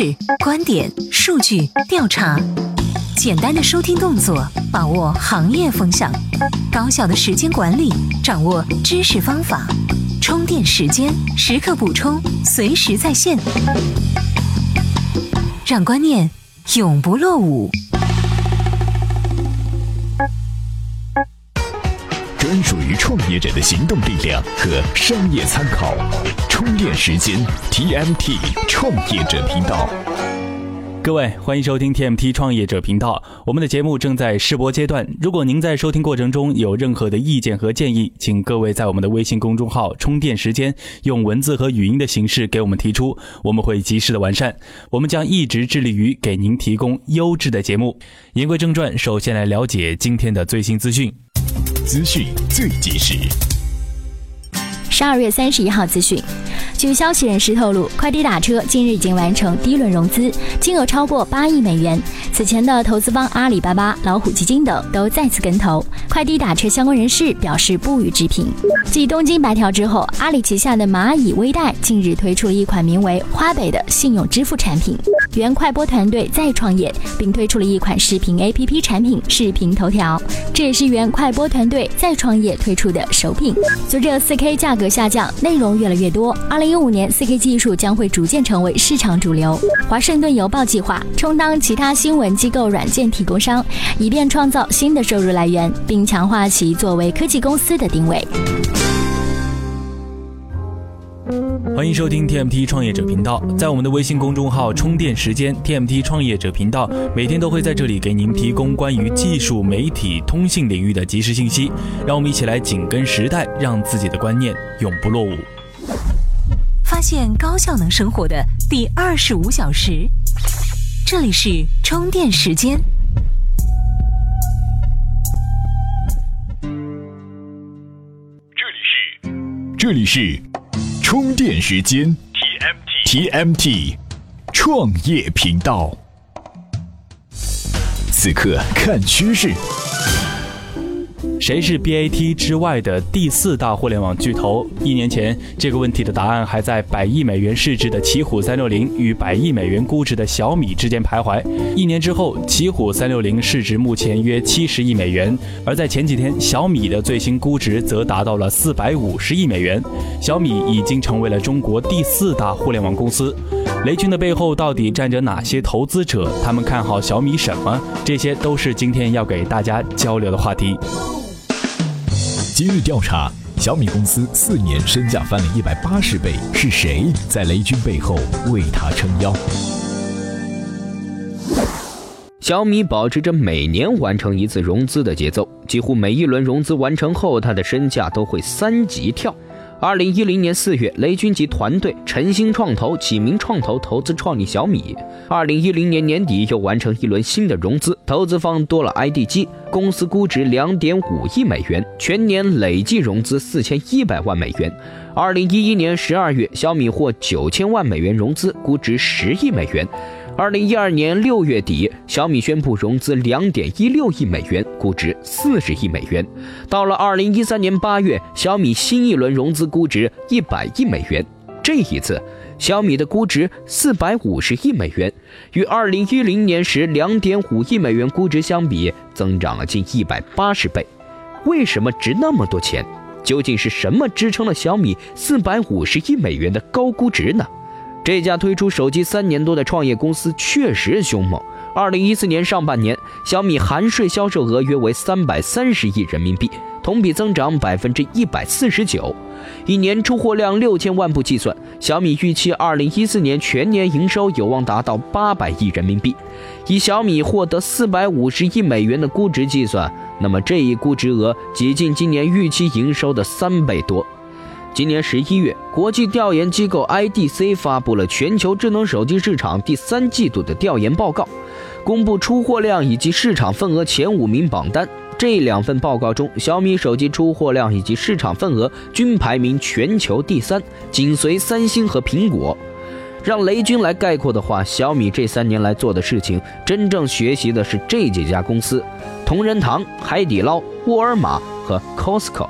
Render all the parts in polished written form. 势、观点、数据、调查，简单的收听动作，把握行业风向；高效的时间管理，掌握知识方法；充电时间，时刻补充，随时在线，让观念永不落伍。专属于创业者的行动力量和商业参考，充电时间 TMT 创业者频道。各位，欢迎收听 TMT 创业者频道，我们的节目正在试播阶段，如果您在收听过程中有任何的意见和建议，请各位在我们的微信公众号充电时间用文字和语音的形式给我们提出，我们会及时的完善，我们将一直致力于给您提供优质的节目。言归正传，首先来了解今天的最新资讯。资讯最及时，12月31号资讯。据消息人士透露，快滴打车近日已经完成第一轮融资，金额超过8亿美元。此前的投资方阿里巴巴、老虎基金等都再次跟投。快滴打车相关人士表示不予置评。继东京白条之后，阿里旗下的蚂蚁微贷近日推出了一款名为“花呗”的信用支付产品。原快播团队再创业，并推出了一款视频 APP 产品“视频头条”，这也是原快播团队再创业推出的首品。随着 4K 价格下降，内容越来越多。2015年 4K 技术将会逐渐成为市场主流。华盛顿邮报计划充当其他新闻机构软件提供商，以便创造新的收入来源，并强化其作为科技公司的定位。欢迎收听 TMT 创业者频道，在我们的微信公众号充电时间 TMT 创业者频道，每天都会在这里给您提供关于技术、媒体、通信领域的即时信息，让我们一起来紧跟时代，让自己的观念永不落伍。发现高效能生活的第25小时，这里是充电时间。这里是充电时间 TMT 创业频道。此刻看趋势。谁是 BAT 之外的第4大互联网巨头？1年前，这个问题的答案还在100亿美元市值的奇虎360与100亿美元估值的小米之间徘徊。1年之后，奇虎360市值目前约70亿美元，而在前几天，小米的最新估值则达到了450亿美元。小米已经成为了中国第4大互联网公司。雷军的背后到底站着哪些投资者？他们看好小米什么？这些都是今天要给大家交流的话题。今日调查，小米公司4年身价翻了180倍，是谁在雷军背后为他撑腰？小米保持着每年完成一次融资的节奏，几乎每一轮融资完成后，它的身价都会3级跳。2010年4月，雷军及团队晨兴创投、启明创投投资创立小米。2010年年底又完成一轮新的融资，投资方多了 IDG， 公司估值2.5亿美元，全年累计融资4100万美元。2011年12月，小米获9000万美元融资，估值10亿美元。2012年6月底，小米宣布融资2.16亿美元，估值40亿美元。到了2013年8月，小米新一轮融资估值100亿美元。这一次，小米的估值450亿美元，与2010年时2.5亿美元估值相比，增长了近180倍。为什么值那么多钱？究竟是什么支撑了小米450亿美元的高估值呢？这家推出手机3年多的创业公司确实凶猛。2014年上半年，小米含税销售额约为330亿人民币，同比增长149%。以年出货量6000万部计算，小米预期2014年全年营收有望达到800亿人民币。以小米获得450亿美元的估值计算，那么这一估值额接近今年预期营收的3倍多。今年11月，国际调研机构 IDC 发布了全球智能手机市场第3季度的调研报告，公布出货量以及市场份额前5名榜单。这2份报告中，小米手机出货量以及市场份额均排名全球第3，紧随三星和苹果。让雷军来概括的话，小米这3年来做的事情，真正学习的是这几家公司：同仁堂、海底捞、沃尔玛和 Costco。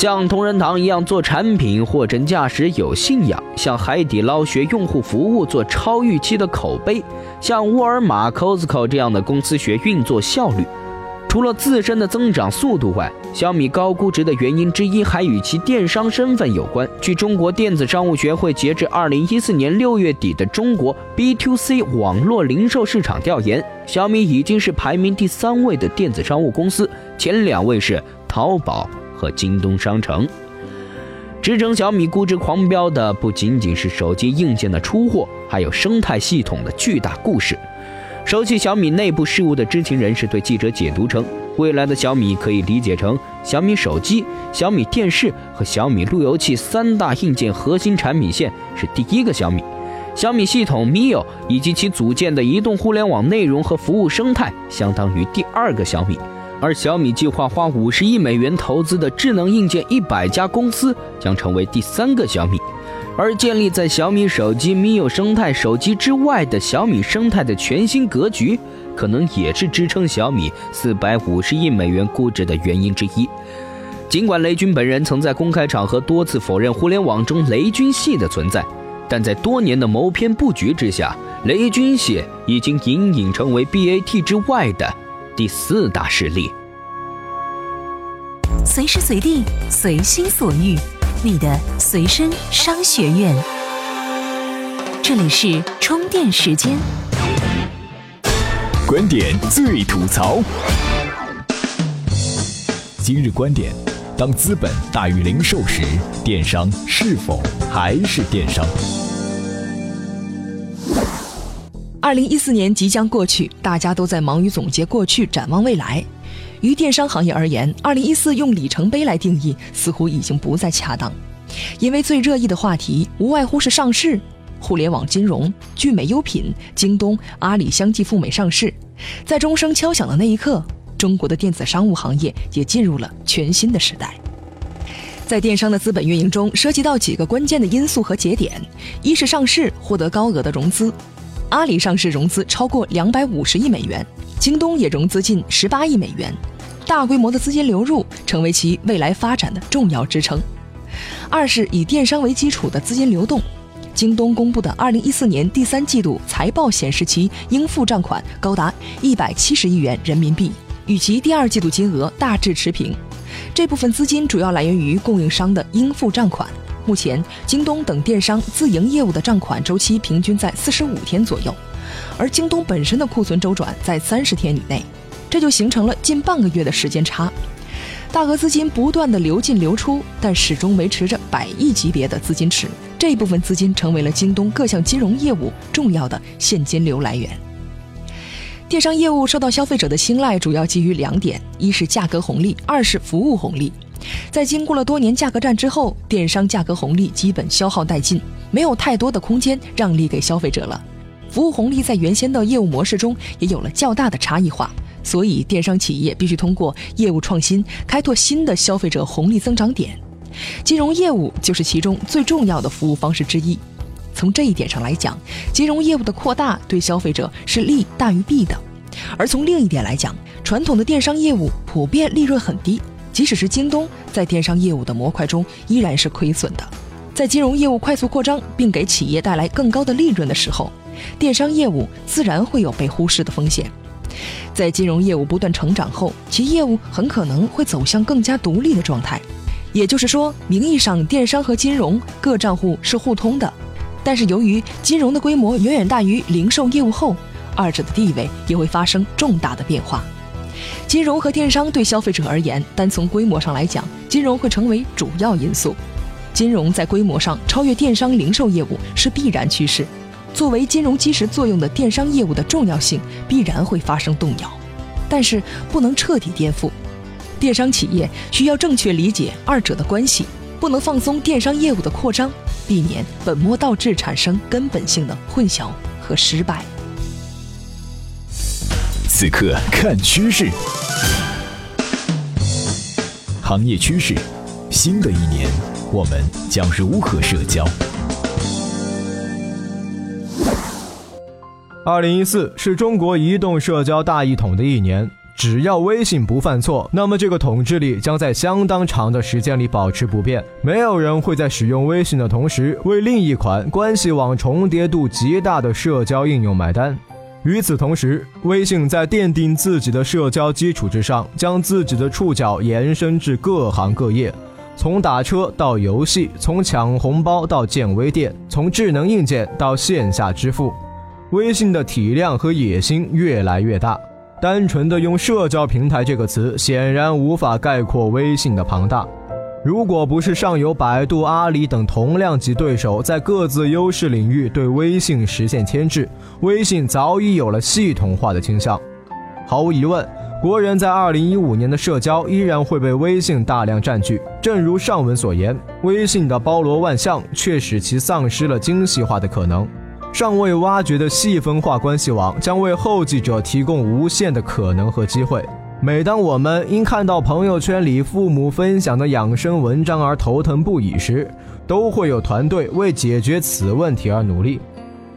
像同仁堂一样做产品货真价实有信仰，像海底捞学用户服务做超预期的口碑，像沃尔玛、Costco 这样的公司学运作效率。除了自身的增长速度外，小米高估值的原因之一还与其电商身份有关。据中国电子商务学会截至2014年6月底的中国 B2C 网络零售市场调研，小米已经是排名第3位的电子商务公司，前2位是淘宝和京东商城。支撑小米估值狂飙的不仅仅是手机硬件的出货，还有生态系统的巨大故事。熟悉小米内部事务的知情人士对记者解读称，未来的小米可以理解成小米手机、小米电视和小米路由器3大硬件核心产品线是第1个小米。小米系统 MIUI 以及其组建的移动互联网内容和服务生态相当于第2个小米。而小米计划花50亿美元投资的智能硬件100家公司将成为第3个小米。而建立在小米手机 MIUI 生态手机之外的小米生态的全新格局，可能也是支撑小米450亿美元估值的原因之一。尽管雷军本人曾在公开场合多次否认互联网中雷军系的存在，但在多年的谋篇布局之下，雷军系已经隐隐成为 BAT 之外的第4大势力。随时随地，随心所欲，你的随身商学院，这里是充电时间，观点最吐槽。今日观点：当资本大于零售时，电商是否还是电商？2014年即将过去，大家都在忙于总结过去，展望未来。于电商行业而言，2014用里程碑来定义似乎已经不再恰当，因为最热议的话题无外乎是上市、互联网金融、聚美优品、京东、阿里相继赴美上市。在钟声敲响的那一刻，中国的电子商务行业也进入了全新的时代。在电商的资本运营中，涉及到几个关键的因素和节点：一是上市获得高额的融资，阿里上市融资超过250亿美元，京东也融资近18亿美元，大规模的资金流入成为其未来发展的重要支撑。二是以电商为基础的资金流动，京东公布的2014年第3季度财报显示，其应付账款高达170亿元人民币，与其第2季度金额大致持平。这部分资金主要来源于供应商的应付账款。目前京东等电商自营业务的账款周期平均在45天左右，而京东本身的库存周转在30天以内，这就形成了近半个月的时间差。大额资金不断的流进流出，但始终维持着100亿级别的资金池，这一部分资金成为了京东各项金融业务重要的现金流来源。电商业务受到消费者的青睐主要基于2点：一是价格红利，二是服务红利。在经过了多年价格战之后，电商价格红利基本消耗殆尽，没有太多的空间让利给消费者了。服务红利在原先的业务模式中也有了较大的差异化，所以电商企业必须通过业务创新开拓新的消费者红利增长点。金融业务就是其中最重要的服务方式之一。从这一点上来讲，金融业务的扩大对消费者是利大于弊的。而从另一点来讲，传统的电商业务普遍利润很低，即使是京东在电商业务的模块中依然是亏损的。在金融业务快速扩张并给企业带来更高的利润的时候，电商业务自然会有被忽视的风险。在金融业务不断成长后，其业务很可能会走向更加独立的状态，也就是说，名义上电商和金融各账户是互通的，但是由于金融的规模远远大于零售业务后，二者的地位也会发生重大的变化。金融和电商对消费者而言，单从规模上来讲，金融会成为主要因素。金融在规模上超越电商零售业务是必然趋势，作为金融基石作用的电商业务的重要性必然会发生动摇，但是不能彻底颠覆。电商企业需要正确理解二者的关系，不能放松电商业务的扩张，避免本末倒置产生根本性的混淆和失败。此刻看趋势，行业趋势，新的一年我们将如何社交？2014是中国移动社交大一统的一年，只要微信不犯错，那么这个统治力将在相当长的时间里保持不变。没有人会在使用微信的同时为另一款关系网重叠度极大的社交应用买单。与此同时，微信在奠定自己的社交基础之上，将自己的触角延伸至各行各业，从打车到游戏，从抢红包到建微店，从智能硬件到线下支付。微信的体量和野心越来越大，单纯的用社交平台这个词显然无法概括微信的庞大。如果不是上游百度、阿里等同量级对手在各自优势领域对微信实现牵制，微信早已有了系统化的倾向。毫无疑问，国人在2015年的社交依然会被微信大量占据。正如上文所言，微信的包罗万象却使其丧失了精细化的可能。尚未挖掘的细分化关系网将为后继者提供无限的可能和机会。每当我们因看到朋友圈里父母分享的养生文章而头疼不已时，都会有团队为解决此问题而努力。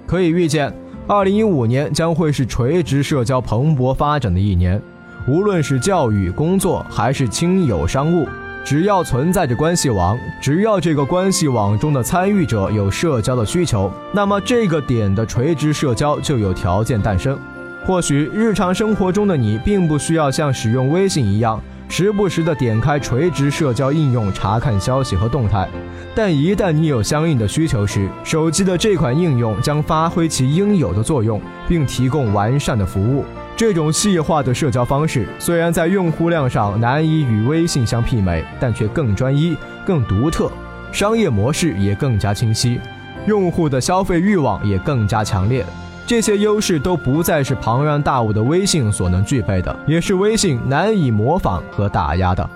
可以预见，2015年将会是垂直社交蓬勃发展的一年。无论是教育、工作还是亲友、商务，只要存在着关系网，只要这个关系网中的参与者有社交的需求，那么这个点的垂直社交就有条件诞生。或许日常生活中的你并不需要像使用微信一样时不时地点开垂直社交应用查看消息和动态，但一旦你有相应的需求时，手机的这款应用将发挥其应有的作用，并提供完善的服务。这种细化的社交方式虽然在用户量上难以与微信相媲美，但却更专一、更独特，商业模式也更加清晰，用户的消费欲望也更加强烈。这些优势都不再是庞然大物的微信所能具备的，也是微信难以模仿和打压的。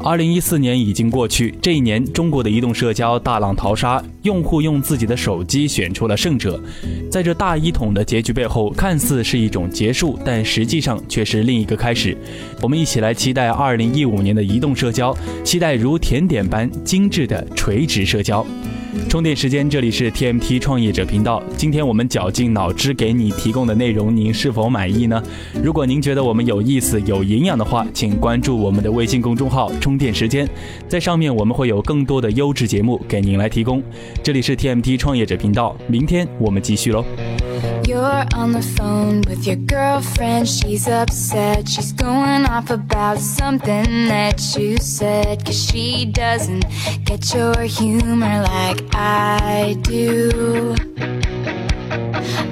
2014年已经过去，这一年中国的移动社交大浪淘沙，用户用自己的手机选出了胜者。在这大一统的结局背后，看似是一种结束，但实际上却是另一个开始。我们一起来期待2015年的移动社交，期待如甜点般精致的垂直社交。充电时间，这里是 TMT 创业者频道。今天我们绞尽脑汁给你提供的内容，您是否满意呢？如果您觉得我们有意思、有营养的话，请关注我们的微信公众号“充电时间”，在上面我们会有更多的优质节目给您来提供。这里是 TMT 创业者频道，明天我们继续喽。You're on the phone with your girlfriend, she's upset, she's going off about something that you said, cause she doesn't get your humor like I do.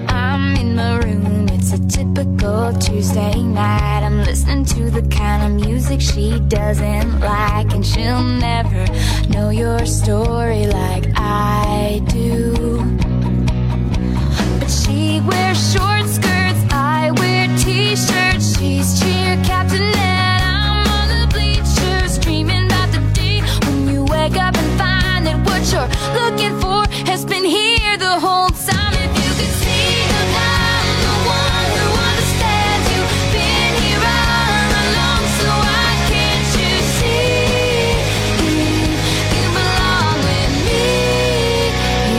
I'm in my room, it's a typical Tuesday night, I'm listening to the kind of music she doesn't like, and she'll never know your story like I do.She wears short skirts, I wear t-shirts, she's cheer captain and I'm on the bleachers, dreaming about the day when you wake up and find that what you're looking for has been here the whole time. If you could see that I'm the one who understands you, been here all along, so why can't you see you belong with me, you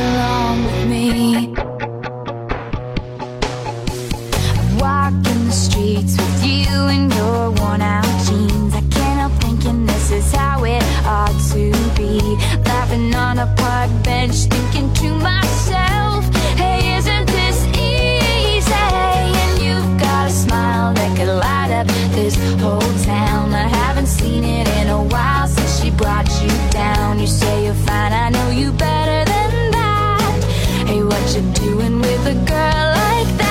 belong with me.With you in your worn out jeans, I can't help thinking this is how it ought to be. Laughing on a park bench, thinking to myself, hey, isn't this easy? And you've got a smile that could light up this whole town. I haven't seen it in a while since she brought you down. You say you're fine, I know you better than that. Hey, what you doing with a girl like that?Here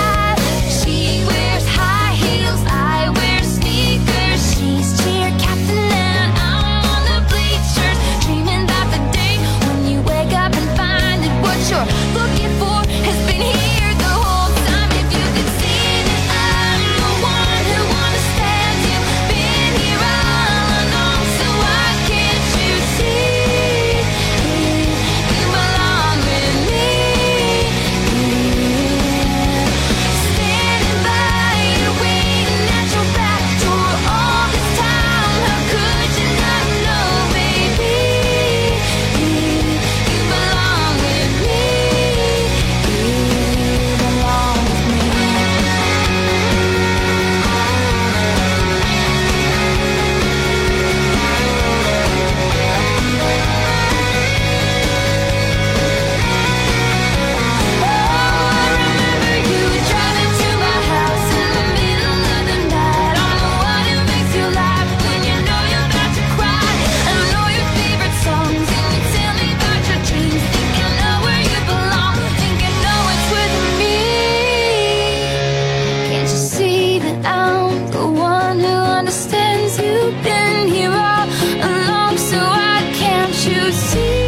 心。